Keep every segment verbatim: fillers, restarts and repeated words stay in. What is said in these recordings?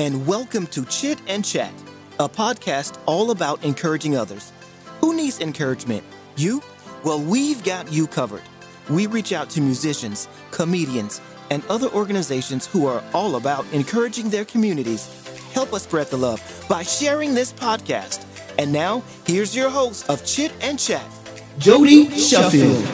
and welcome to Chit and Chat, a podcast all about encouraging others. Who needs encouragement? You? Well, we've got you covered. We reach out to musicians, comedians, and other organizations who are all about encouraging their communities. Help us spread the love by sharing this podcast. And now, here's your host of Chit and Chat, Jody Sheffield.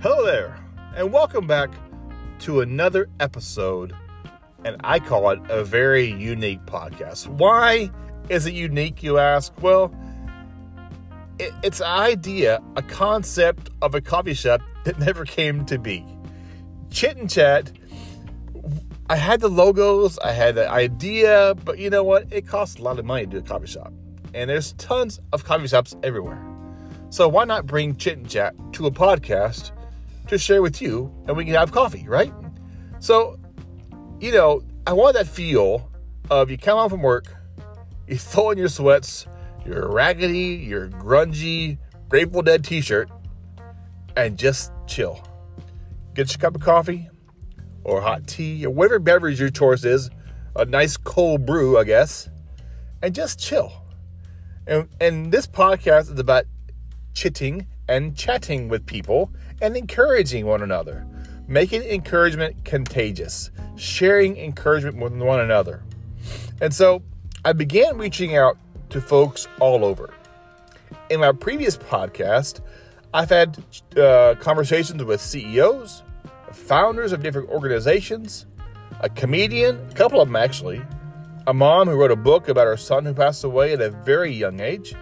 Hello there, and welcome back to another episode, and I call it a very unique podcast. Why is it unique, you ask? Well, it's an idea, a concept of a coffee shop that never came to be. Chit and Chat, I had the logos, I had the idea, but you know what? It costs a lot of money to do a coffee shop. And there's tons of coffee shops everywhere. So why not bring Chit and Chat to a podcast to share with you, and we can have coffee, right? So, you know, I want that feel of you come home from work, you throw in your sweats, your raggedy, your grungy Grateful Dead t-shirt, and just chill. Get your cup of coffee or hot tea or whatever beverage your choice is, a nice cold brew, I guess, and just chill. And, and this podcast is about chitting and chatting with people and encouraging one another, making encouragement contagious, sharing encouragement with one another. And so I began reaching out to folks all over. In my previous podcast, I've had uh, conversations with C E Os, founders of different organizations, a comedian, a couple of them actually, a mom who wrote a book about her son who passed away at a very young age.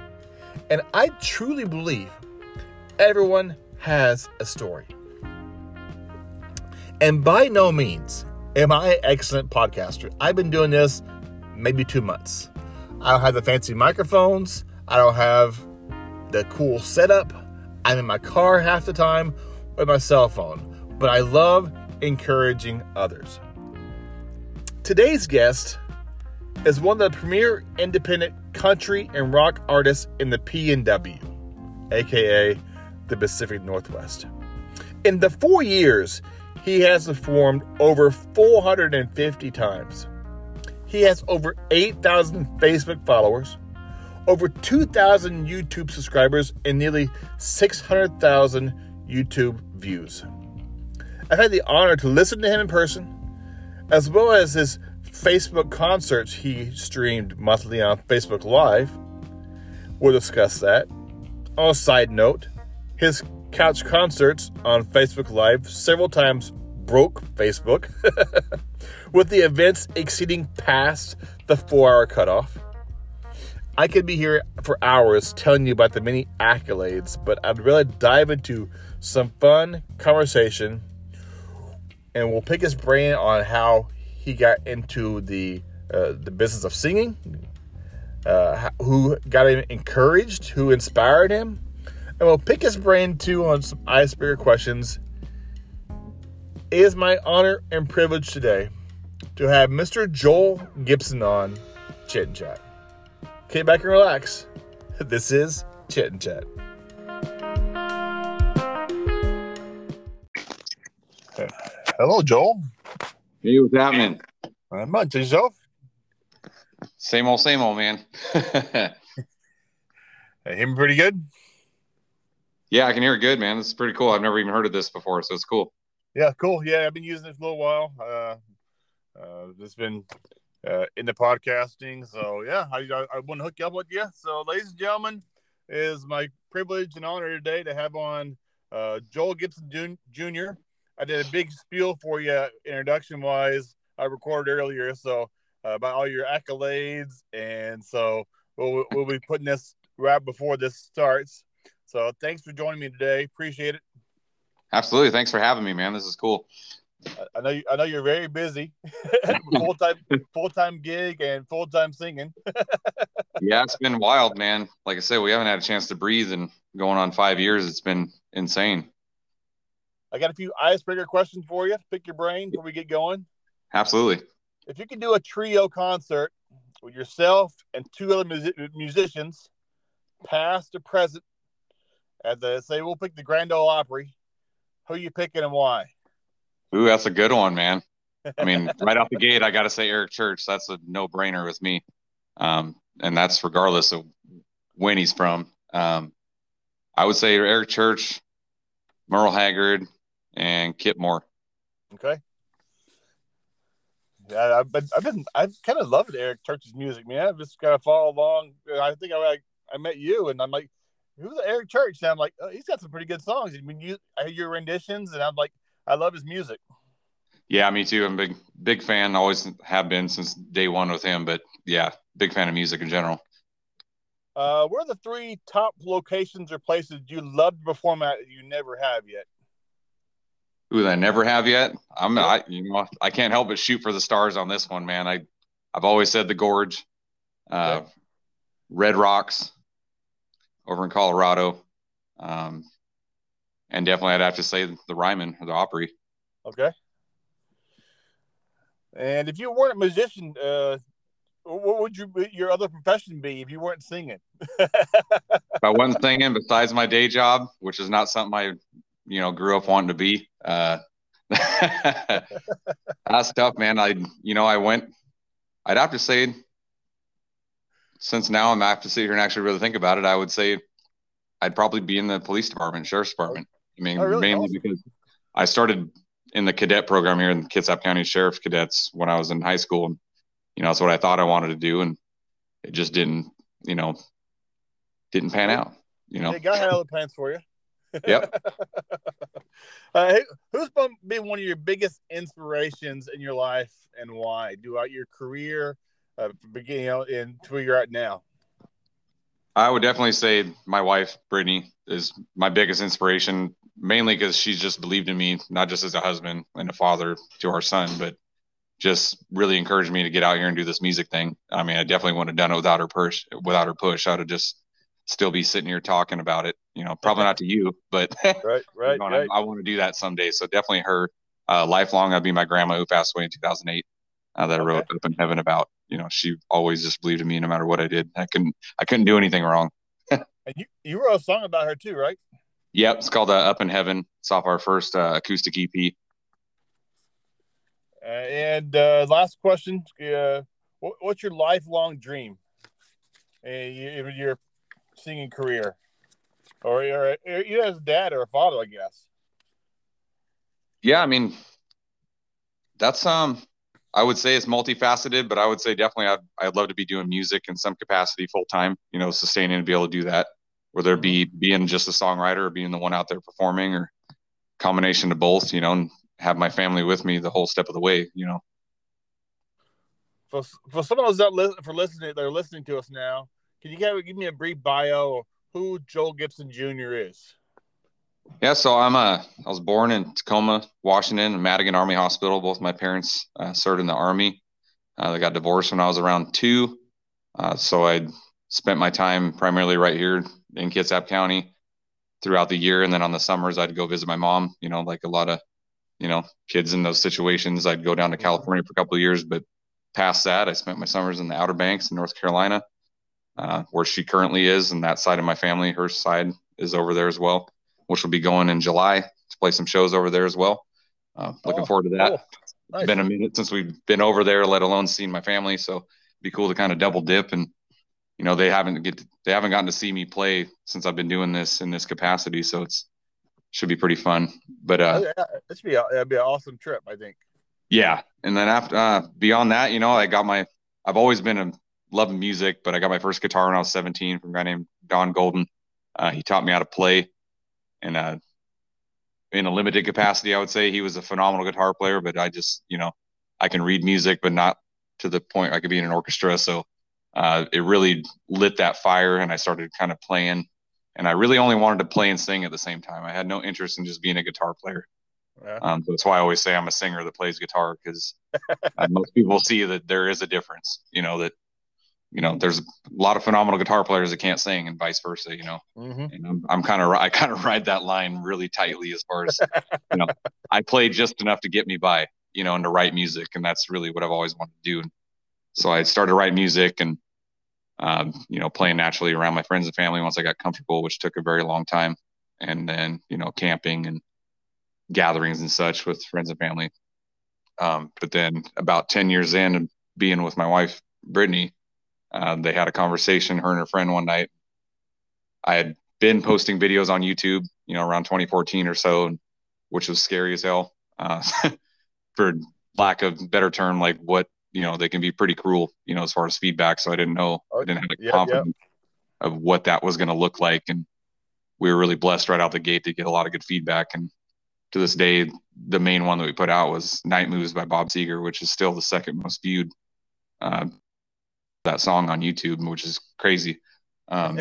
And I truly believe everyone has a story. And by no means am I an excellent podcaster. I've been doing this maybe two months. I don't have the fancy microphones. I don't have the cool setup. I'm in my car half the time with my cell phone. But I love encouraging others. Today's guest is one of the premier independent country and rock artists in the P N W, a k a the Pacific Northwest. In the four years, he has performed over four hundred fifty times. He has over eight thousand Facebook followers, over two thousand YouTube subscribers, and nearly six hundred thousand YouTube views. I've had the honor to listen to him in person, as well as his Facebook concerts he streamed monthly on Facebook Live. We'll discuss that. On a side note, his couch concerts on Facebook Live several times broke Facebook, with the events exceeding past the four-hour cutoff. I could be here for hours telling you about the many accolades, but I'd rather dive into some fun conversation, and we'll pick his brain on how he got into the uh, the business of singing, uh, who got him encouraged, who inspired him, and we'll pick his brain too on some icebreaker questions. It is my honor and privilege today to have Mister Joel Gibson on Chit and Chat. Kick back and relax. This is Chit and Chat. Hello, Joel. Hey, what's happening? Not much. Yourself? Same old, same old, man. Hearing pretty good? Yeah, I can hear it good, man. This is pretty cool. I've never even heard of this before, so it's cool. Yeah, cool. Yeah, I've been using it for a little while. Uh, uh, it's been uh, into podcasting. So, yeah, I, I, I want to hook you up with you. So, ladies and gentlemen, it is my privilege and honor today to have on uh, Joel Gibson Junior I did a big spiel for you introduction-wise. I recorded earlier, so uh, about all your accolades. And so we'll, we'll be putting this right before this starts. So, thanks for joining me today. Appreciate it. Absolutely. Thanks for having me, man. This is cool. I know you, I know you're very busy. full-time full-time gig and full-time singing. Yeah, it's been wild, man. Like I said, we haven't had a chance to breathe in going on five years. It's been insane. I got a few icebreaker questions for you. Pick your brain before we get going. Absolutely. If you could do a trio concert with yourself and two other music- musicians, past or present, at the say we'll pick the Grand Ole Opry. Who you picking and why? Ooh, that's a good one, man. I mean, right off the gate, I got to say Eric Church. That's a no-brainer with me, um, and that's regardless of when he's from. Um, I would say Eric Church, Merle Haggard, and Kip Moore. Okay. Yeah, I've been, I've been, I've kind of loved Eric Church's music, man. I've just kind of follow along. I think I, I, I met you, and I'm like, who's Eric Church? And I'm like, oh, he's got some pretty good songs. I mean, you, I hear your renditions, and I'm like, I love his music. Yeah, me too. I'm a big, big fan. Always have been since day one with him. But yeah, big fan of music in general. Uh, what are the three top locations or places you love to perform at that you never have yet? Ooh, that I never have yet. I'm, I, you know, I can't help but shoot for the stars on this one, man. I, I've always said the Gorge, uh, okay. Red Rocks, over in Colorado, um, and definitely I'd have to say the Ryman or the Opry. Okay. And if you weren't a musician, uh, what would you, your other profession be if you weren't singing? If I wasn't singing, besides my day job, which is not something I, you know, grew up wanting to be. Uh, that's tough, man. I, you know, I went, I'd have to say, since now I'm have to sit here and actually really think about it, I would say I'd probably be in the police department, sheriff's department. I mean, oh, really? Mainly awesome. Because I started in the cadet program here in the Kitsap County Sheriff's Cadets when I was in high school. And, you know, that's what I thought I wanted to do. And it just didn't, you know, didn't pan out, you know. They got out of the plans for you. Yep. uh, hey, who's been one of your biggest inspirations in your life and why? Throughout your career, uh, beginning out and to where you're at now? I would definitely say my wife, Brittany, is my biggest inspiration, mainly because she's just believed in me, not just as a husband and a father to our son, but just really encouraged me to get out here and do this music thing. I mean, I definitely wouldn't have done it without her push, without her push. I would have just still be sitting here talking about it, you know, probably not to you, but right, right, you know, right. I, I want to do that someday. So definitely her uh, lifelong, I'd be my grandma who passed away in two thousand eight uh, that okay. I wrote Up in Heaven about, you know, she always just believed in me no matter what I did. I couldn't, I couldn't do anything wrong. And you, you wrote a song about her too, right? Yep. It's called uh, Up in Heaven. It's off our first uh, acoustic E P. Uh, and uh, last question, uh, what, what's your lifelong dream? Uh, you, you're singing career, or you're either as a dad or a father, I guess. Yeah, I mean, that's um, I would say it's multifaceted, but I would say definitely I'd I'd love to be doing music in some capacity full time. You know, sustaining and be able to do that, whether it be being just a songwriter or being the one out there performing, or combination of both. You know, and have my family with me the whole step of the way. You know, for for some of those that li- for listening, they're listening to us now. Can you guys give me a brief bio of who Joel Gibson Junior is? Yeah, so I'm uh, I was born in Tacoma, Washington, Madigan Army Hospital. Both my parents uh, served in the Army. Uh, they got divorced when I was around two. Uh, so I spent my time primarily right here in Kitsap County throughout the year. And then on the summers, I'd go visit my mom, you know, like a lot of, you know, kids in those situations. I'd go down to California for a couple of years. But past that, I spent my summers in the Outer Banks in North Carolina. Uh, where she currently is, and that side of my family, her side is over there as well, which will be going in July to play some shows over there as well. Uh, looking oh, forward to that. Cool. Nice. It's been a minute since we've been over there, let alone seen my family. So it'd be cool to kind of double dip, and you know they haven't get to, they haven't gotten to see me play since I've been doing this in this capacity. So it's should be pretty fun. But uh, oh, yeah. It should be that'd be an awesome trip, I think. Yeah, and then after uh, beyond that, you know, I got my I've always been a loving music, but I got my first guitar when I was seventeen from a guy named Don Golden. Uh, he taught me how to play, and uh, in a limited capacity, I would say he was a phenomenal guitar player. But I just, you know, I can read music, but not to the point I could be in an orchestra. So uh, it really lit that fire, and I started kind of playing. And I really only wanted to play and sing at the same time. I had no interest in just being a guitar player. Yeah. Um, that's why I always say I'm a singer that plays guitar, because uh, most people see that there is a difference. You know that. You know, there's a lot of phenomenal guitar players that can't sing, and vice versa. You know, mm-hmm. and I'm, I'm kind of I kind of ride that line really tightly as far as you know. I play just enough to get me by, you know, and to write music, and that's really what I've always wanted to do. And so I started to write music, and um, you know, playing naturally around my friends and family once I got comfortable, which took a very long time. And then, you know, camping and gatherings and such with friends and family. Um, but then about ten years in, being with my wife, Brittany, uh, they had a conversation, her and her friend, one night. I had been posting videos on YouTube, you know, around twenty fourteen or so, which was scary as hell, uh, for lack of a better term, like what, you know, they can be pretty cruel, you know, as far as feedback. So I didn't know, I didn't have the yeah, confidence yeah. of what that was going to look like. And we were really blessed right out the gate to get a lot of good feedback. And to this day, the main one that we put out was Night Moves by Bob Seger, which is still the second most viewed, uh, that song on YouTube, which is crazy. Um,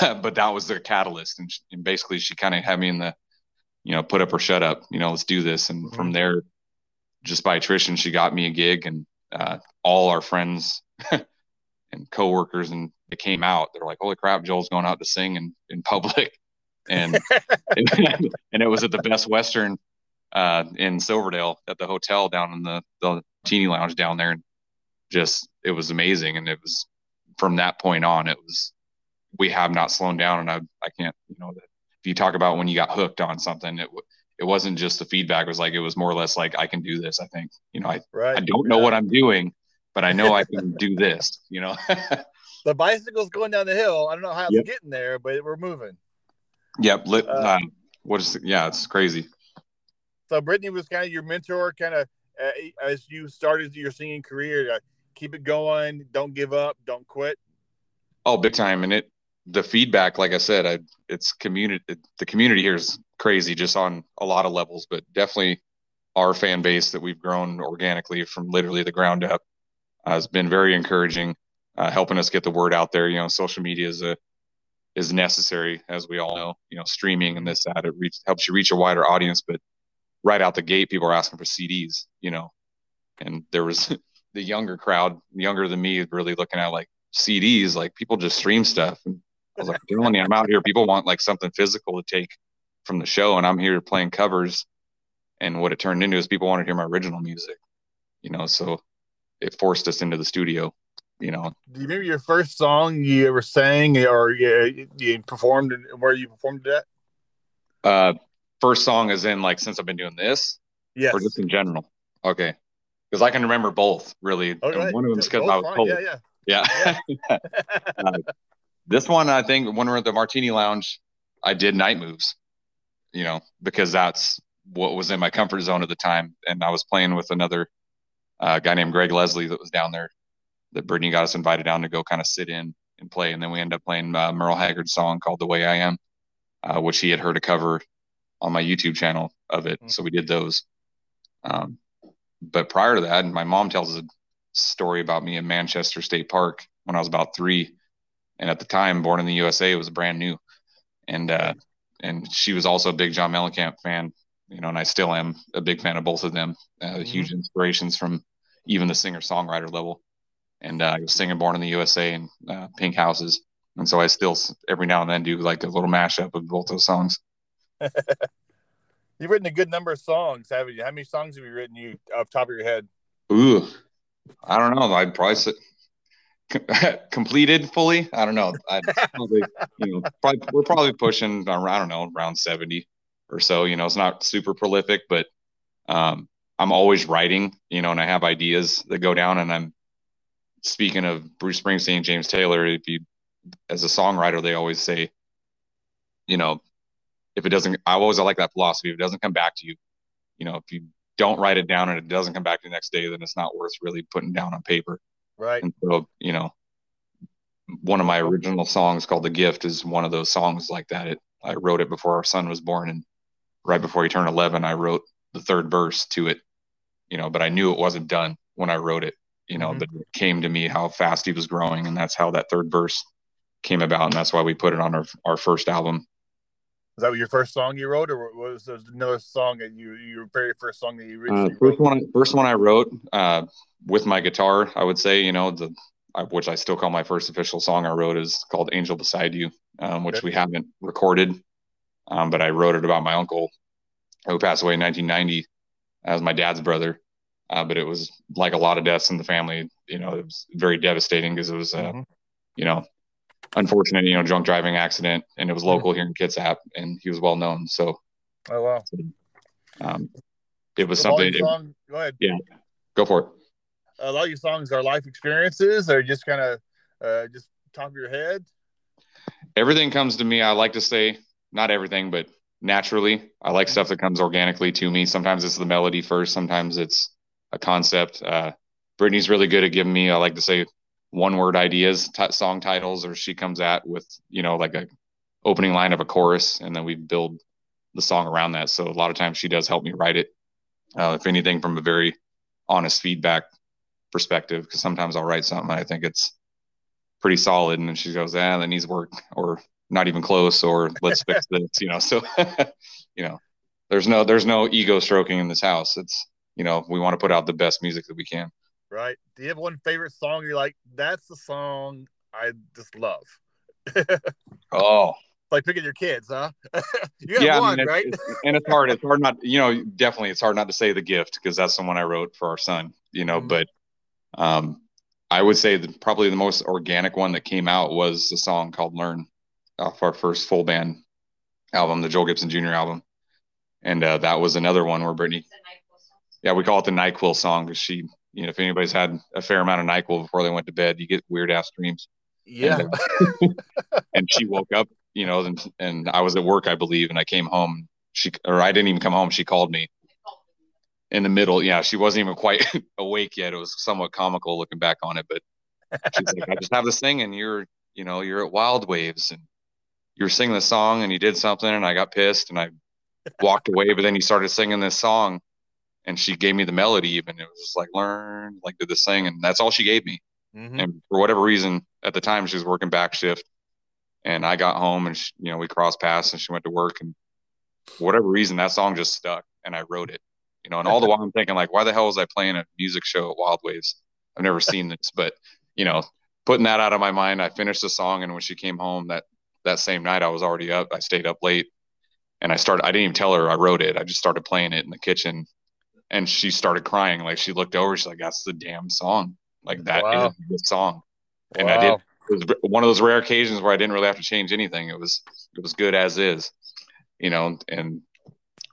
but that was their catalyst. And, she, and basically she kind of had me in the, you know, put up or shut up, you know, let's do this. And mm-hmm. from there, just by attrition, she got me a gig, and uh, all our friends and coworkers, and it came out. They're like, holy crap, Joel's going out to sing in, in public. And, and, and it was at the Best Western uh, in Silverdale at the hotel down in the, the teeny lounge down there. And just, it was amazing. And it was from that point on, it was, we have not slowed down. And I, I can't, you know, that, if you talk about when you got hooked on something, it it wasn't just the feedback. It was like, it was more or less like, I can do this. I think, you know, I, right. I don't know yeah. what I'm doing, but I know I can do this, you know. The bicycle's going down the hill. I don't know how yep. it's getting there, but we're moving. Yep. Uh, uh, what is it? Yeah, it's crazy. So Brittany was kind of your mentor, kind of uh, as you started your singing career, like, keep it going. Don't give up. Don't quit. Oh, big time. And it, the feedback, like I said, I, it's community. The community here is crazy, just on a lot of levels, but definitely our fan base that we've grown organically from literally the ground up uh, has been very encouraging, uh, helping us get the word out there. You know, social media is a, is necessary, as we all know. You know, streaming and this, that, it reach, helps you reach a wider audience. But right out the gate, people are asking for C Ds. You know, and there was the younger crowd, younger than me, really looking at like C Ds, like people just stream stuff. And I was like, telling you, I'm out here. People want like something physical to take from the show, and I'm here playing covers. And what it turned into is people wanted to hear my original music, you know. So it forced us into the studio, you know. Do you remember your first song you ever sang, or you, you performed, where you performed it at? Uh, first song is in like since I've been doing this, yes, or just in general. Okay, because I can remember both really. Oh, right. One of them is because I was cold. Yeah, yeah, yeah. yeah. uh, This one, I think, when we were at the Martini Lounge, I did Night Moves, you know, because that's what was in my comfort zone at the time. And I was playing with another uh, guy named Greg Leslie that was down there, that Brittany got us invited down to go kind of sit in and play. And then we ended up playing uh, Merle Haggard's song called The Way I Am, uh, which he had heard a cover on my YouTube channel of it. Mm-hmm. So we did those. Um, but prior to that, and my mom tells a story about me in Manchester State Park when I was about three. And at the time, Born in the U S A, it was brand new. And uh, and she was also a big John Mellencamp fan, you know, and I still am a big fan of both of them. Uh, mm-hmm. Huge inspirations from even the singer-songwriter level. And uh, I was singing Born in the U S A and uh, Pink Houses. And so I still every now and then do like a little mashup of both those songs. You've written a good number of songs, haven't you? How many songs have you written you off the top of your head? Ooh, I don't know. I'd probably say... completed fully, I don't know. I probably, you know, probably, we're probably pushing, I don't know, around seventy or so. You know, it's not super prolific, but um, I'm always writing, you know, and I have ideas that go down. And I'm speaking of Bruce Springsteen, James Taylor. If you, as a songwriter, they always say, you know, if it doesn't, I always I like that philosophy. If it doesn't come back to you, you know, if you don't write it down and it doesn't come back to the next day, then it's not worth really putting down on paper. Right. And so, you know, one of my original songs called The Gift is one of those songs like that. It, I wrote it before our son was born, and right before he turned eleven, I wrote the third verse to it, you know, but I knew it wasn't done when I wrote it, you know, mm-hmm. but it came to me how fast he was growing. And that's how that third verse came about. And that's why we put it on our, our first album. Was that your first song you wrote, or was there another song that you, your very first song that you originally uh, first wrote? One, first one I wrote uh, with my guitar, I would say, you know, the which I still call my first official song I wrote is called Angel Beside You, um, which okay. we haven't recorded, um, but I wrote it about my uncle who passed away in nineteen ninety as my dad's brother. Uh, but it was like a lot of deaths in the family, you know, it was very devastating because it was uh, mm-hmm. you know, unfortunate, you know, drunk driving accident, and it was local here in Kitsap, and he was well known. So, oh wow, um, it was the something. It, song, go ahead. Yeah, go for it. A lot of your songs are life experiences, or just kind of uh, just top of your head. Everything comes to me. I like to say not everything, but naturally, I like stuff that comes organically to me. Sometimes it's the melody first. Sometimes it's a concept. Uh, Brittany's really good at giving me, I like to say, one word ideas, t- song titles, or she comes at with, you know, like a opening line of a chorus, and then we build the song around that. So a lot of times she does help me write it. Uh, if anything, from a very honest feedback perspective, because sometimes I'll write something and I think it's pretty solid, and then she goes, ah, that needs work, or not even close, or let's fix this, you know. So, you know, there's no, there's no ego stroking in this house. It's, you know, we want to put out the best music that we can. Right. Do you have one favorite song you're like, that's the song I just love? Oh. It's like picking your kids, huh? You have yeah, one, I mean, right? It's, it's, and it's hard. It's hard not, you know, definitely it's hard not to say The Gift, because that's the one I wrote for our son, you know. Mm-hmm. But um, I would say that probably the most organic one that came out was a song called Learn off our first full band album, the Joel Gibson Junior album. And uh, that was another one where Brittany. Yeah, we call it the NyQuil song, because she, you know, if anybody's had a fair amount of NyQuil before they went to bed, you get weird ass dreams. Yeah. And, uh, and she woke up, you know, and, and I was at work, I believe, and I came home. She, or I didn't even come home. She called me in the middle. Yeah, she wasn't even quite awake yet. It was somewhat comical looking back on it, but she's like, I just have this thing, and you're, you know, you're at Wild Waves, and you were singing this song, and you did something, and I got pissed, and I walked away, but then you started singing this song. And she gave me the melody, even. It was just like, learn, like, did this thing. And that's all she gave me. Mm-hmm. And for whatever reason, at the time, she was working back shift. And I got home, and, she, you know, we crossed paths, and she went to work. And for whatever reason, that song just stuck. And I wrote it, you know. And all the while I'm thinking, like, why the hell was I playing a music show at Wild Waves? I've never seen this. But, you know, putting that out of my mind, I finished the song. And when she came home that, that same night, I was already up. I stayed up late. And I started, I didn't even tell her I wrote it. I just started playing it in the kitchen. And she started crying. Like, she looked over, she's like, that's the damn song. Like, that wow. is the song. And wow. I did. It was one of those rare occasions where I didn't really have to change anything. It was, it was good as is, you know. And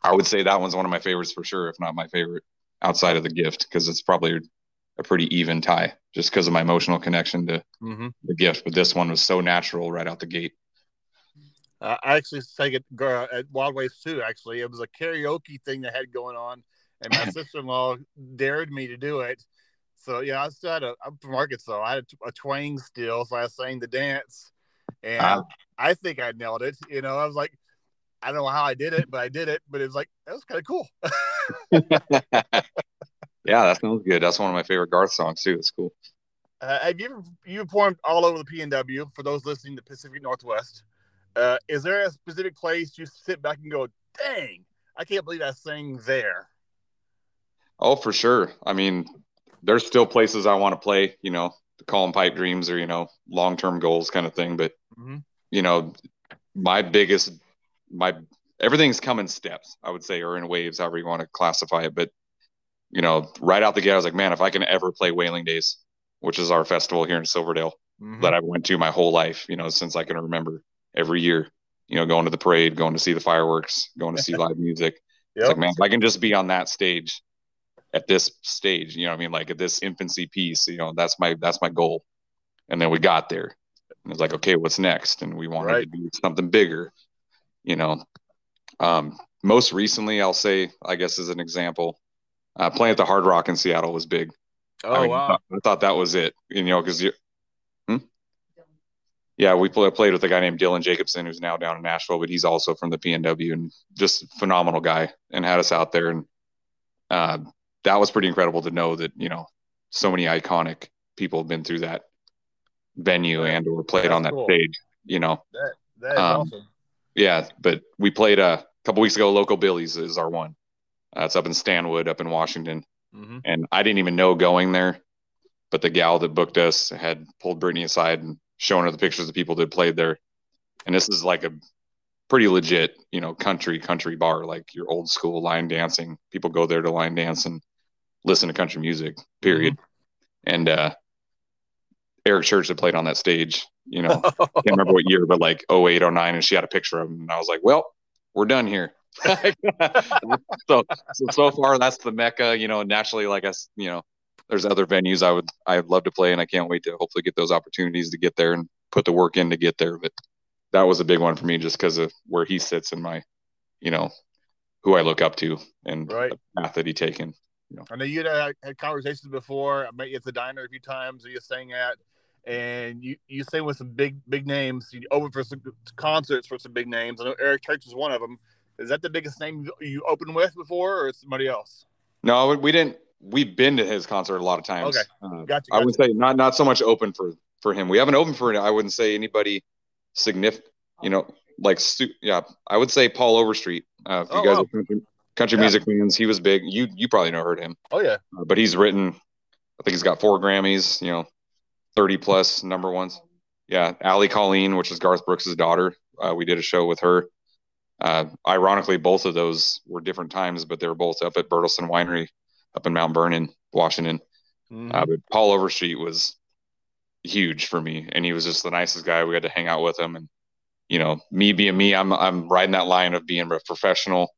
I would say that one's one of my favorites for sure, if not my favorite outside of The Gift, because it's probably a pretty even tie just because of my emotional connection to mm-hmm. The Gift. But this one was so natural right out the gate. Uh, I actually sang it uh, at Wild Waves too, actually. It was a karaoke thing that had going on. And my sister-in-law dared me to do it. So, yeah, I still had a, I'm from Arkansas. I had a twang still, so I sang the dance. And uh, I think I nailed it. You know, I was like, I don't know how I did it, but I did it. But it was like, that was kind of cool. Yeah, that sounds good. That's one of my favorite Garth songs, too. It's cool. Uh, have you ever, you performed all over the P N W, for those listening to Pacific Northwest. Uh, is there a specific place you sit back and go, dang, I can't believe I sang there? Oh, for sure. I mean, there's still places I want to play, you know, the calm pipe dreams, or, you know, long-term goals kind of thing. But, mm-hmm. you know, my biggest, my, everything's come in steps, I would say, or in waves, however you want to classify it. But, you know, right out the gate, I was like, man, if I can ever play Whaling Days, which is our festival here in Silverdale mm-hmm. that I went to my whole life, you know, since I can remember, every year, you know, going to the parade, going to see the fireworks, going to see live music. Yep. It's like, man, if I can just be on that stage. At this stage, you know what I mean? Like, at this infancy piece, you know, that's my, that's my goal. And then we got there, and it's like, okay, what's next? And we wanted right. to do something bigger, you know? Um, most recently, I'll say, I guess as an example, uh, playing at the Hard Rock in Seattle was big. Oh, I mean, wow. I thought, I thought that was it, you know, cause you, hmm? yeah, we play, played with a guy named Dylan Jacobson, who's now down in Nashville, but he's also from the P N W, and just phenomenal guy, and had us out there. And, uh, that was pretty incredible to know that, you know, so many iconic people have been through that venue and or played That's on that cool. stage, you know. That, that is um, awesome. Yeah, but we played uh, a couple weeks ago, Local Billy's is our one. Uh, it's up in Stanwood, up in Washington. Mm-hmm. And I didn't even know going there, but the gal that booked us had pulled Brittany aside and shown her the pictures of people that played there. And this is like a pretty legit, you know, country, country bar, like your old school line dancing. People go there to line dance and listen to country music, period. Mm-hmm. And uh Eric Church had played on that stage, you know, I can't remember what year, but like oh eight, oh nine, and she had a picture of him, and I was like, well, we're done here. so, so so far that's the Mecca, you know. Naturally, like I, you know, there's other venues I would I'd love to play, and I can't wait to hopefully get those opportunities to get there and put the work in to get there. But that was a big one for me, just because of where he sits in my, you know, who I look up to and right. the path that he taken. You know, I know you had had conversations before. I met you at the diner a few times that you sang at, and you you sang with some big big names. You opened for some concerts for some big names. I know Eric Church is one of them. Is that the biggest name you opened with before, or somebody else? No, we didn't. We've been to his concert a lot of times. Okay, uh, gotcha, gotcha. I would say not not so much open for, for him. We haven't opened for, I wouldn't say anybody significant, you know, like, yeah, I would say Paul Overstreet. Uh, if oh, you guys wow. are country, country yeah. music fans, he was big. You you probably know heard him. Oh, yeah. Uh, but he's written, I think he's got four Grammys, you know, thirty plus number ones. Yeah, Allie Colleen, which is Garth Brooks' daughter. Uh, we did a show with her. Uh, ironically, both of those were different times, but they were both up at Bertelsen Winery up in Mount Vernon, Washington. Mm-hmm. Uh, but Paul Overstreet was huge for me, and he was just the nicest guy. We had to hang out with him, and you know, me being me, I'm I'm riding that line of being a professional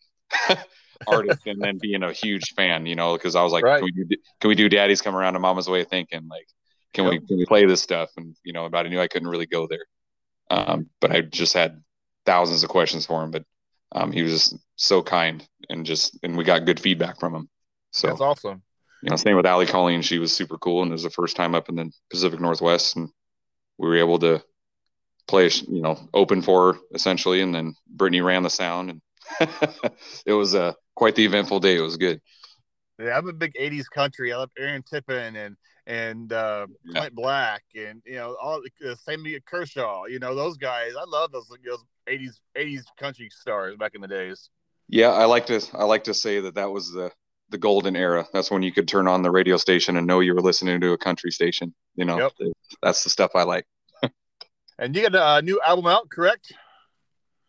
artist and then being a huge fan, you know, because I was like, right. can we do can we do Daddy's Come Around and Mama's Way of Thinking? Like, can yep. we can we play this stuff? And you know, but I knew I couldn't really go there, um, but I just had thousands of questions for him, but um, he was just so kind, and just, and we got good feedback from him. So that's awesome. You know, same with Allie Colleen. She was super cool, and it was the first time up in the Pacific Northwest, and we were able to play, you know, open for her essentially. And then Brittany ran the sound, and it was uh, quite the eventful day. It was good. Yeah, I'm a big eighties country. I love Aaron Tippin and and uh, Clint yeah. Black, and you know, all uh, Sammy Kershaw. You know, those guys. I love those those eighties eighties country stars back in the days. Yeah, I like to I like to say that that was the the golden era. That's when you could turn on the radio station and know you were listening to a country station. You know, yep. that's the stuff I like. And you got a new album out, correct?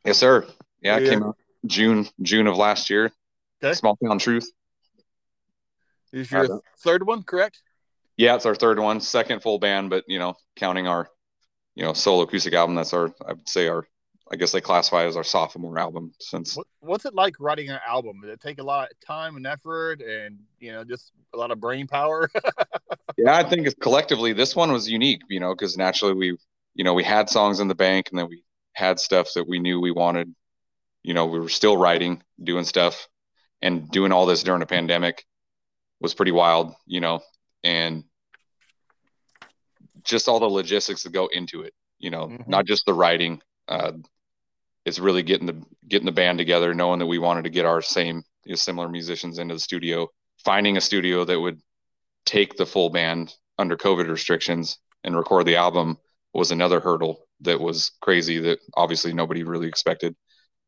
Yes, sir. Yeah, yeah. It came out June June of last year. Okay. Small Town Truth. Is your uh, third one, correct? Yeah, it's our third one, second full band, but you know, counting our, you know, solo acoustic album, that's our, I would say our, I guess they classify it as our sophomore album. Since what, what's it like writing an album? Did it take a lot of time and effort, and you know, just a lot of brain power? Yeah, I think it's collectively. This one was unique, you know, because naturally we, you know, we had songs in the bank, and then we had stuff that we knew we wanted. You know, we were still writing, doing stuff, and doing all this during a pandemic was pretty wild, you know, and just all the logistics that go into it, you know, mm-hmm. not just the writing. Uh, it's really getting the getting the band together, knowing that we wanted to get our same, you know, similar musicians into the studio, finding a studio that would take the full band under COVID restrictions and record the album was another hurdle that was crazy, that obviously nobody really expected.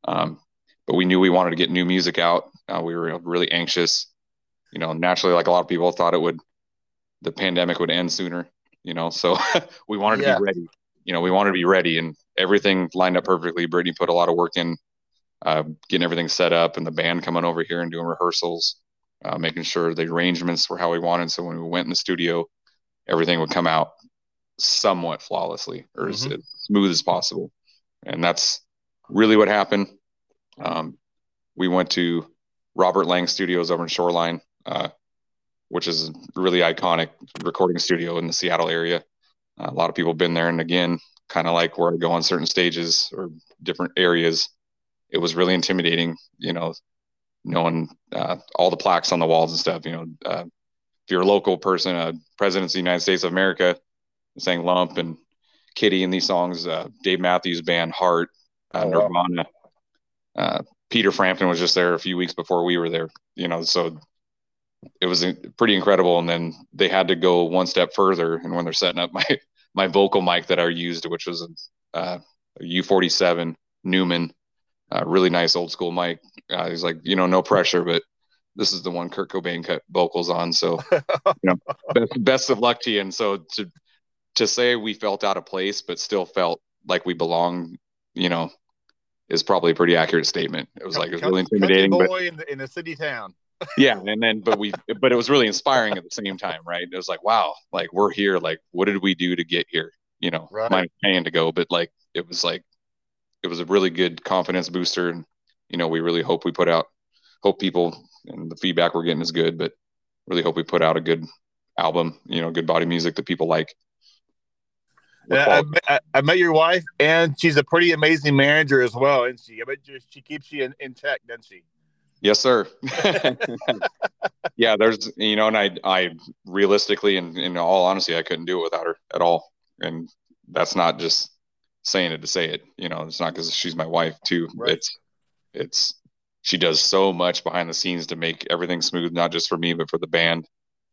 Um, but we knew we wanted to get new music out. Uh, we were really anxious. You know, naturally, like a lot of people thought it would, the pandemic would end sooner, you know, so we wanted yeah. to be ready, you know, we wanted to be ready, and everything lined up perfectly. Brittany put a lot of work in, uh, getting everything set up, and the band coming over here and doing rehearsals, uh, making sure the arrangements were how we wanted. So when we went in the studio, everything would come out somewhat flawlessly, or mm-hmm. as smooth as possible. And that's really what happened. Um, we went to Robert Lang Studios over in Shoreline, uh, which is a really iconic recording studio in the Seattle area. Uh, a lot of people have been there. And again, kind of like where I go on certain stages or different areas, it was really intimidating, you know, knowing uh, all the plaques on the walls and stuff. You know, uh, if you're a local person, uh, President of the United States of America, sang Lump and Kitty in these songs, uh, Dave Matthews Band, Heart, uh, oh, wow. Nirvana. Uh, Peter Frampton was just there a few weeks before we were there, you know, so it was pretty incredible. And then they had to go one step further. And when they're setting up my, my vocal mic that I used, which was a, uh, a U forty-seven Neumann, uh, really nice old school mic. Uh, he's like, you know, no pressure, but this is the one Kurt Cobain cut vocals on. So, you know, best, best of luck to you. And so to, to say we felt out of place, but still felt like we belong, you know, is probably a pretty accurate statement. It was like, it was really intimidating. Country boy but in the, in the city town. Yeah. And then, but we, but it was really inspiring at the same time. Right. It was like, wow, like we're here. Like, what did we do to get here? You know, right. Mine paying to go, but like, it was like, it was a really good confidence booster. And, you know, we really hope we put out, hope people and the feedback we're getting is good, but really hope we put out a good album, you know, good body music that people like. Yeah, I, I, I met your wife, and she's a pretty amazing manager as well, isn't she? I bet you, she keeps you in, in check, doesn't she? Yes, sir. Yeah, there's, you know, and I, I realistically, and in all honesty, I couldn't do it without her at all. And that's not just saying it to say it, you know, it's not because she's my wife too. Right. It's, it's, she does so much behind the scenes to make everything smooth, not just for me, but for the band,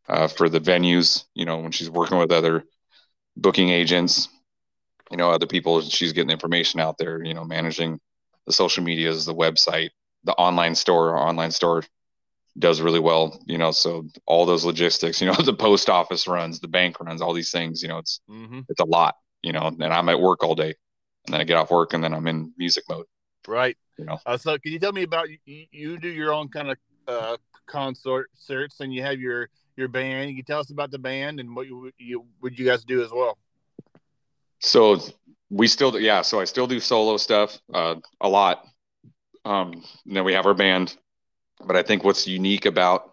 uh, for the venues, you know, when she's working with other booking agents, you know, other people, she's getting information out there, you know, managing the social medias, the website, the online store, our online store does really well, you know, so all those logistics, you know, the post office runs, the bank runs, all these things, you know, it's, mm-hmm. it's a lot, you know, and I'm at work all day and then I get off work and then I'm in music mode. Right. You know, uh, so can you tell me about, you, you do your own kind of uh, concerts and you have your, your band. Can you tell us about the band and what you, you, what you guys do as well? So we still, do, yeah. So I still do solo stuff uh, a lot. Um, and then we have our band, but I think what's unique about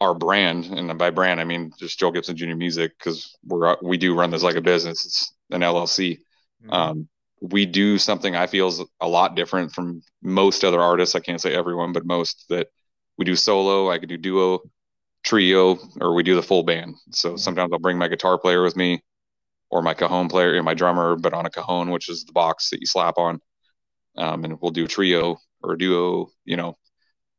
our brand, and by brand, I mean just Joel Gibson Junior Music, because we're, we do run this like a business. It's an L L C. Mm-hmm. Um, we do something I feel is a lot different from most other artists. I can't say everyone, but most, that we do solo. I could do duo, trio, or we do the full band. So sometimes I'll bring my guitar player with me, or my cajon player and my drummer, but on a cajon, which is the box that you slap on. Um, and we'll do trio or duo, you know,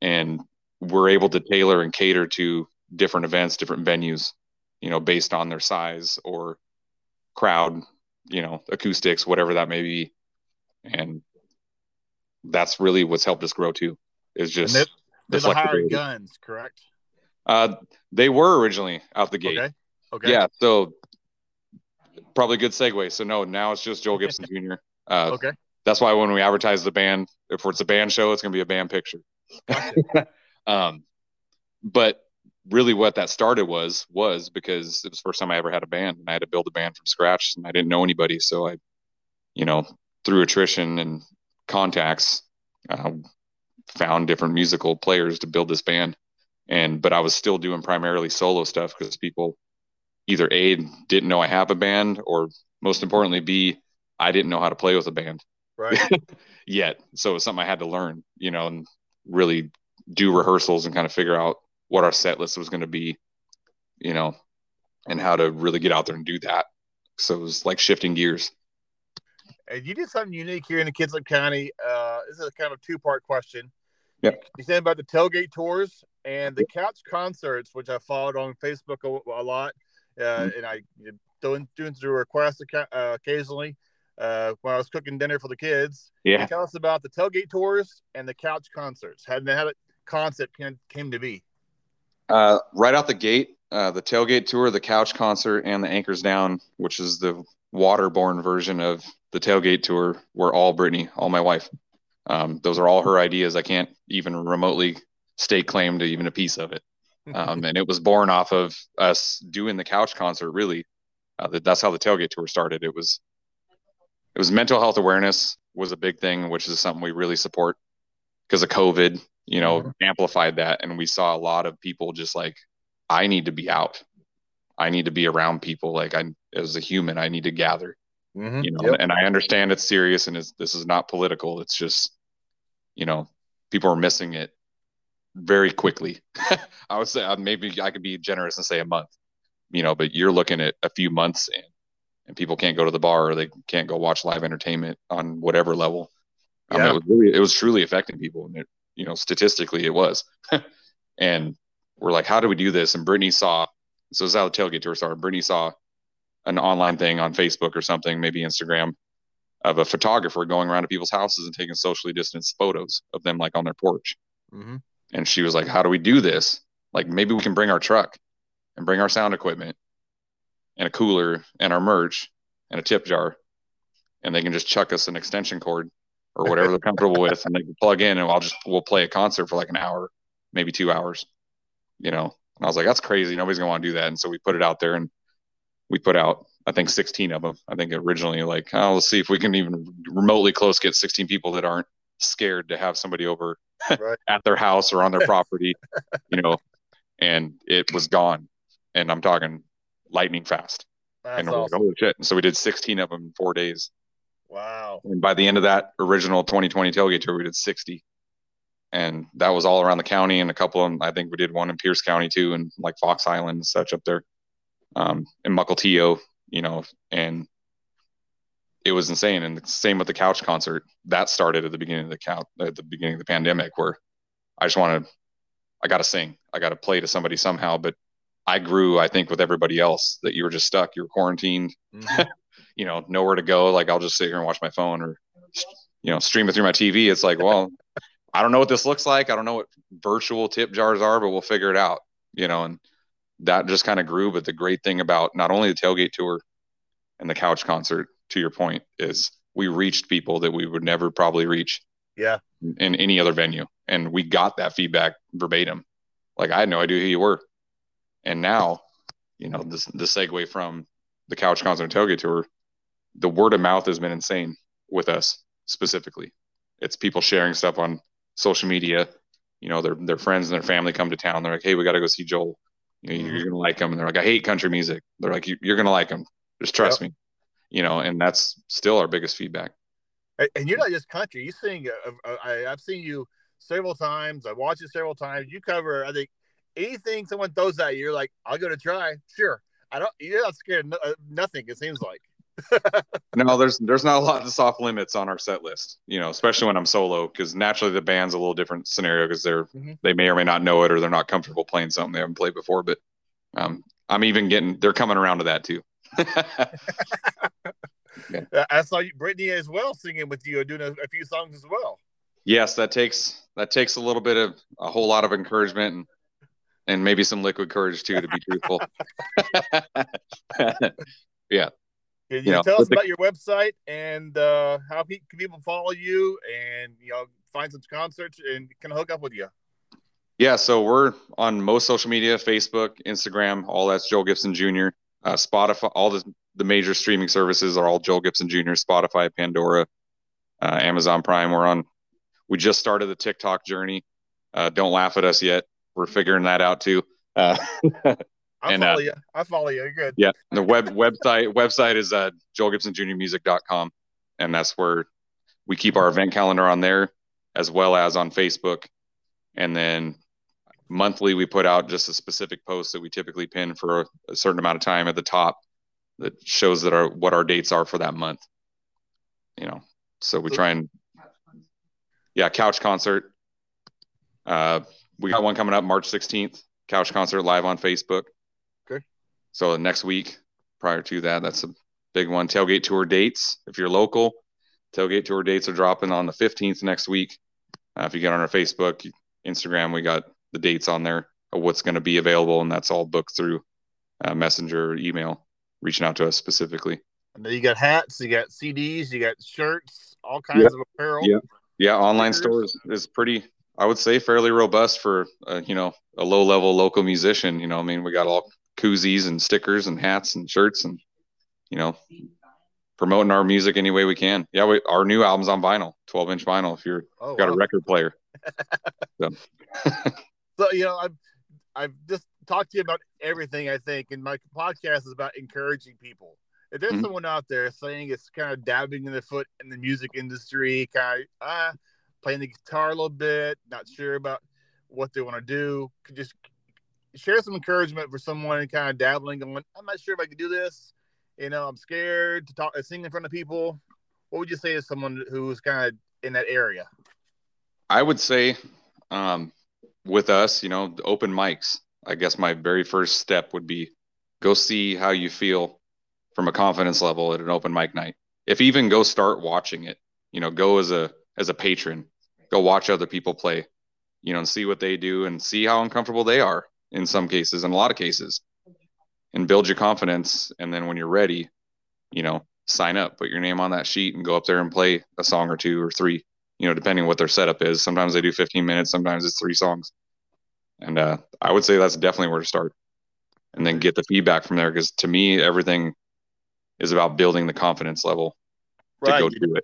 and we're able to tailor and cater to different events, different venues, you know, based on their size or crowd, you know, acoustics, whatever that may be. And that's really what's helped us grow too, is just they're, they're the hired guns, correct? Uh, they were originally out the gate. Okay. Okay. Yeah. So probably a good segue. So no, now it's just Joel Gibson Junior Uh, okay. That's why when we advertise the band, if it's a band show, it's going to be a band picture. um, but really what that started was, was because it was the first time I ever had a band, and I had to build a band from scratch, and I didn't know anybody. So I, you know, through attrition and contacts, uh, found different musical players to build this band. And, but I was still doing primarily solo stuff because people either A, didn't know I have a band, or most importantly, B, I didn't know how to play with a band. Right. Yet. So it was something I had to learn, you know, and really do rehearsals and kind of figure out what our set list was going to be, you know, and how to really get out there and do that. So it was like shifting gears. And you did something unique here in the Kitsap County. Uh, this is kind of a two-part question. Yeah. You said about the tailgate tours and the couch concerts, which I followed on Facebook a, a lot, uh, mm-hmm. and I doing doing through requests uh, occasionally uh, when I was cooking dinner for the kids. Yeah, tell us about the tailgate tours and the couch concerts. How did that concept can, came to be? Uh, right out the gate, uh, the tailgate tour, the couch concert, and the Anchors Down, which is the waterborne version of the tailgate tour, were all Brittany, all my wife. Um, those are all her ideas. I can't even remotely stake claim to even a piece of it. Um, and it was born off of us doing the couch concert, really. Uh, that, that's how the tailgate tour started. It was, it was mental health awareness was a big thing, which is something we really support because of COVID, you know, mm-hmm. amplified that. And we saw a lot of people just like, I need to be out. I need to be around people. Like I, as a human, I need to gather, mm-hmm. you know, yep. and I understand it's serious and it's, this is not political. It's just, you know, people are missing it very quickly. I would say uh, maybe I could be generous and say a month, you know, but you're looking at a few months and, and people can't go to the bar or they can't go watch live entertainment on whatever level. Yeah. I mean, it was really, it was truly affecting people. And it, you know, statistically it was, and we're like, how do we do this? And Brittany saw, so this is how the tailgate tour started. Brittany saw an online thing on Facebook or something, maybe Instagram, of a photographer going around to people's houses and taking socially distanced photos of them, like on their porch. Mm-hmm. And she was like, how do we do this? Like, maybe we can bring our truck and bring our sound equipment and a cooler and our merch and a tip jar, and they can just chuck us an extension cord or whatever they're comfortable with, and they can plug in, and I'll just, we'll play a concert for like an hour maybe two hours, you know? And I was like, that's crazy. Nobody's gonna want to do that. And so we put it out there, and we put out, I think, sixteen of them. I think originally, like, oh, let's see if we can even remotely close, get sixteen people that aren't scared to have somebody over right. at their house or on their property, you know, and it was gone. And I'm talking lightning fast. That's and we're awesome. Like, holy shit. And so we did sixteen of them in four days. Wow. And by the end of that original twenty twenty tailgate tour, we did sixty. And that was all around the county, and a couple of them, I think we did one in Pierce County too, and like Fox Island and such up there, um, and Mukilteo, you know, and it was insane. And the same with the couch concert that started at the beginning of the couch, at the beginning of the pandemic, where I just want to, I got to sing, I got to play to somebody somehow. But I grew, I think, with everybody else, that you were just stuck, you're quarantined, mm-hmm. you know, nowhere to go. Like, I'll just sit here and watch my phone, or, you know, stream it through my T V. It's like, well, I don't know what this looks like. I don't know what virtual tip jars are, but we'll figure it out, you know, and that just kind of grew. But the great thing about not only the tailgate tour and the couch concert, to your point, is we reached people that we would never probably reach yeah, in any other venue. And we got that feedback verbatim. Like, I had no idea who you were. And now, you know, this, the segue from the couch concert and tailgate tour, the word of mouth has been insane with us specifically. It's people sharing stuff on social media, you know, their their friends and their family come to town. They're like, hey, we got to go see Joel. You know, you're gonna like him. And they're like, I hate country music. They're like, you're gonna like him. Just trust yep. me, you know. And that's still our biggest feedback. And you're not just country. You sing. Uh, I, I've seen you several times. I watched you several times. You cover, I think, anything someone throws at you, you're like, I'll go to try. Sure. I don't. You're not scared of no, nothing. It seems like. No, there's there's not a lot of soft limits on our set list, you know, especially when I'm solo, because naturally the band's a little different scenario, because they're mm-hmm. they may or may not know it, or they're not comfortable playing something they haven't played before. But um, I'm even getting they're coming around to that too. yeah. I saw you, Brittany, as well, singing with you, doing a, a few songs as well. Yes, that takes that takes a little bit of a whole lot of encouragement and and maybe some liquid courage too, to be truthful. yeah. Can you, you know, tell us the, about your website and uh, how pe- can people follow you and, you know, find some concerts and can hook up with you? Yeah, so we're on most social media, Facebook, Instagram, all that's Joel Gibson Junior Uh, Spotify, all the, the major streaming services are all Joel Gibson Junior, Spotify, Pandora, uh, Amazon Prime. We're on, we just started the TikTok journey. Uh, don't laugh at us yet. We're figuring that out too. Uh, I and, follow uh, you. I follow you. You're good. Yeah. The web website website is uh, joel gibson junior music dot com, and that's where we keep our event calendar on there, as well as on Facebook. And then monthly, we put out just a specific post that we typically pin for a, a certain amount of time at the top that shows that our what our dates are for that month. You know, so we try and yeah, couch concert. Uh, we got one coming up March sixteenth, couch concert live on Facebook. Okay. So next week, prior to that, that's a big one. Tailgate tour dates. If you're local, tailgate tour dates are dropping on the fifteenth next week. Uh, if you get on our Facebook, Instagram, we got the dates on there of what's going to be available, and that's all booked through uh, Messenger or email, reaching out to us specifically. And then you got hats, you got C Ds, you got shirts, all kinds yep. of apparel. Yep. Yeah, online stores is pretty, I would say, fairly robust for, uh, you know, a low level local musician. You know, I mean, we got all koozies and stickers and hats and shirts and, you know, promoting our music any way we can. Yeah. We, our new album's on vinyl, twelve inch vinyl. If you're oh, got wow. a record player. So. So, you know, I've, I've just talked to you about everything, I think. And my podcast is about encouraging people. If there's mm-hmm. someone out there saying it's kind of dabbling in the foot in the music industry, kind of, ah, uh, playing the guitar a little bit, not sure about what they want to do, could just share some encouragement for someone kind of dabbling, going, I'm not sure if I can do this. You know, I'm scared to talk, sing in front of people. What would you say to someone who's kind of in that area? I would say um, with us, you know, open mics. I guess my very first step would be go see how you feel from a confidence level at an open mic night. If even go start watching it, you know, go as a, as a patron, go watch other people play, you know, and see what they do and see how uncomfortable they are in some cases, in a lot of cases, and build your confidence. And then when you're ready, you know, sign up, put your name on that sheet and go up there and play a song or two or three, you know, depending what their setup is. Sometimes they do fifteen minutes. Sometimes it's three songs, And uh, I would say that's definitely where to start, and then get the feedback from there. Because to me, everything is about building the confidence level right. to go you, do it.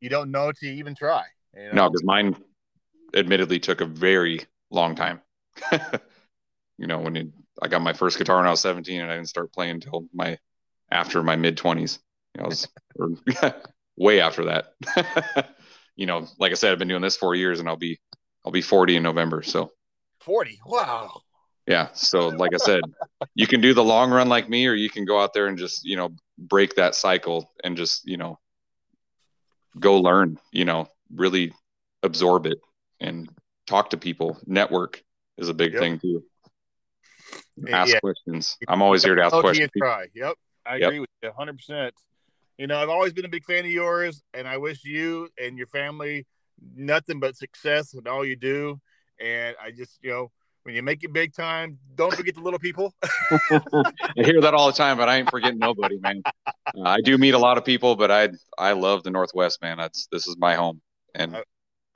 You don't know to even try. You know? No, because mine admittedly took a very long time. You know, when you, I got my first guitar when I was seventeen, and I didn't start playing until my after my mid twenties. You know, I was or, way after that. You know, like I said, I've been doing this four years, and I'll be I'll be forty in November. So forty, wow. Yeah. So like I said, you can do the long run like me, or you can go out there and just, you know, break that cycle and just, you know, go learn, you know, really absorb it and talk to people. Network is a big yep. thing too. Ask yeah. questions. I'm always here to ask questions. Try. Yep. I yep. agree with you one hundred percent. You know, I've always been a big fan of yours, and I wish you and your family nothing but success in all you do. And I just, you know, when you make it big time, don't forget the little people. I hear that all the time, but I ain't forgetting nobody, man. Uh, I do meet a lot of people, but I I love the Northwest, man. That's this is my home, and I,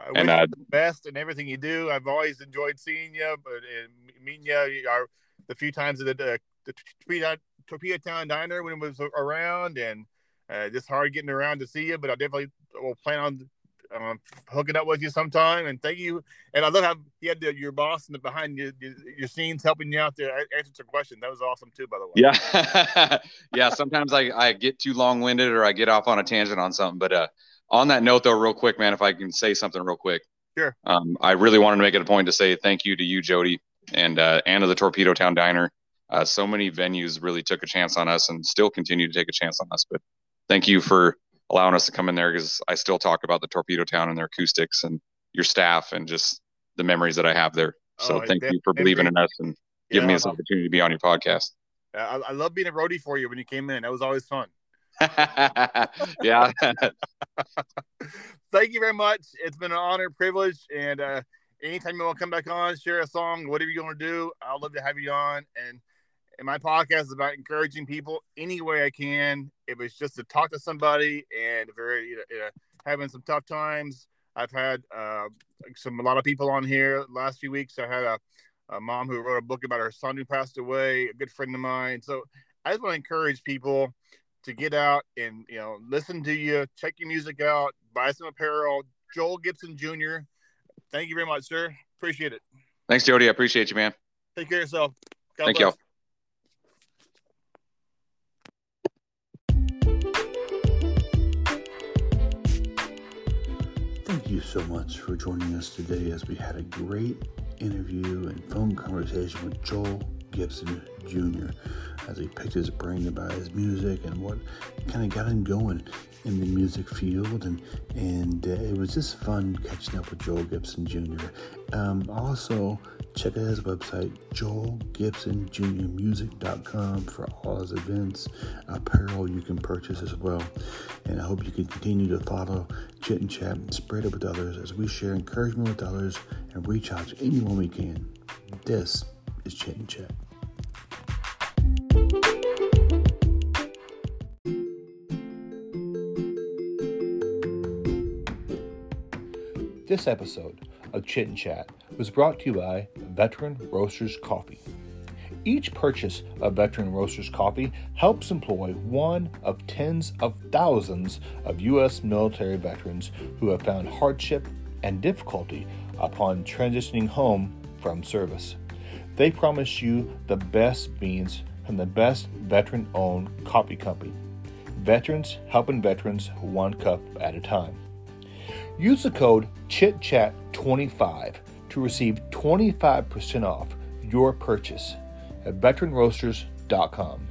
I and wish you the best in everything you do. I've always enjoyed seeing you, but and meeting you. Our, the few times at the, the, the Torpedo Town Diner when it was around, and uh, just hard getting around to see you. But I definitely will plan on. Um, hooking up with you sometime, and thank you. And I love how you had the, your boss in the behind you, your scenes helping you out there answer some questions. That was awesome too, by the way. Yeah, yeah. Sometimes I, I get too long winded or I get off on a tangent on something. But uh, on that note, though, real quick, man, if I can say something real quick. Sure. Um, I really wanted to make it a point to say thank you to you, Jody, and uh, and to the Torpedo Town Diner. Uh, so many venues really took a chance on us and still continue to take a chance on us. But thank you for allowing us to come in there, because I still talk about the Torpedo Town and their acoustics and your staff and just the memories that I have there. So oh, thank you for believing in us and giving yeah, me this I, opportunity to be on your podcast. I, I love being a roadie for you when you came in. That was always fun. Yeah. Thank you very much. It's been an honor, privilege. And uh, anytime you want to come back on, share a song, whatever you want to do, I'll love to have you on. And And my podcast is about encouraging people any way I can. If it's just to talk to somebody, and if they're you know, having some tough times, I've had uh, some a lot of people on here last few weeks. I had a, a mom who wrote a book about her son who passed away, a good friend of mine. So I just want to encourage people to get out and you know listen to you, check your music out, buy some apparel. Joel Gibson Junior, thank you very much, sir. Appreciate it. Thanks, Jody. I appreciate you, man. Take care of yourself. God Thank bless. you. Thank you so much for joining us today, as we had a great interview and phone conversation with Joel Gibson Junior as he picked his brain about his music and what kind of got him going in the music field, and and uh, it was just fun catching up with Joel Gibson Junior Um, also, check out his website, joel gibson junior music dot com, for all his events, apparel you can purchase as well. And I hope you can continue to follow Chit and Chat and spread it with others as we share encouragement with others and reach out to anyone we can. This is Chit and Chat. This episode of Chit and Chat was brought to you by Veteran Roasters Coffee. Each purchase of Veteran Roasters Coffee helps employ one of tens of thousands of U S military veterans who have found hardship and difficulty upon transitioning home from service. They promise you the best beans from the best veteran-owned coffee company. Veterans helping veterans one cup at a time. Use the code chit chat twenty-five to receive twenty-five percent off your purchase at veteran roasters dot com.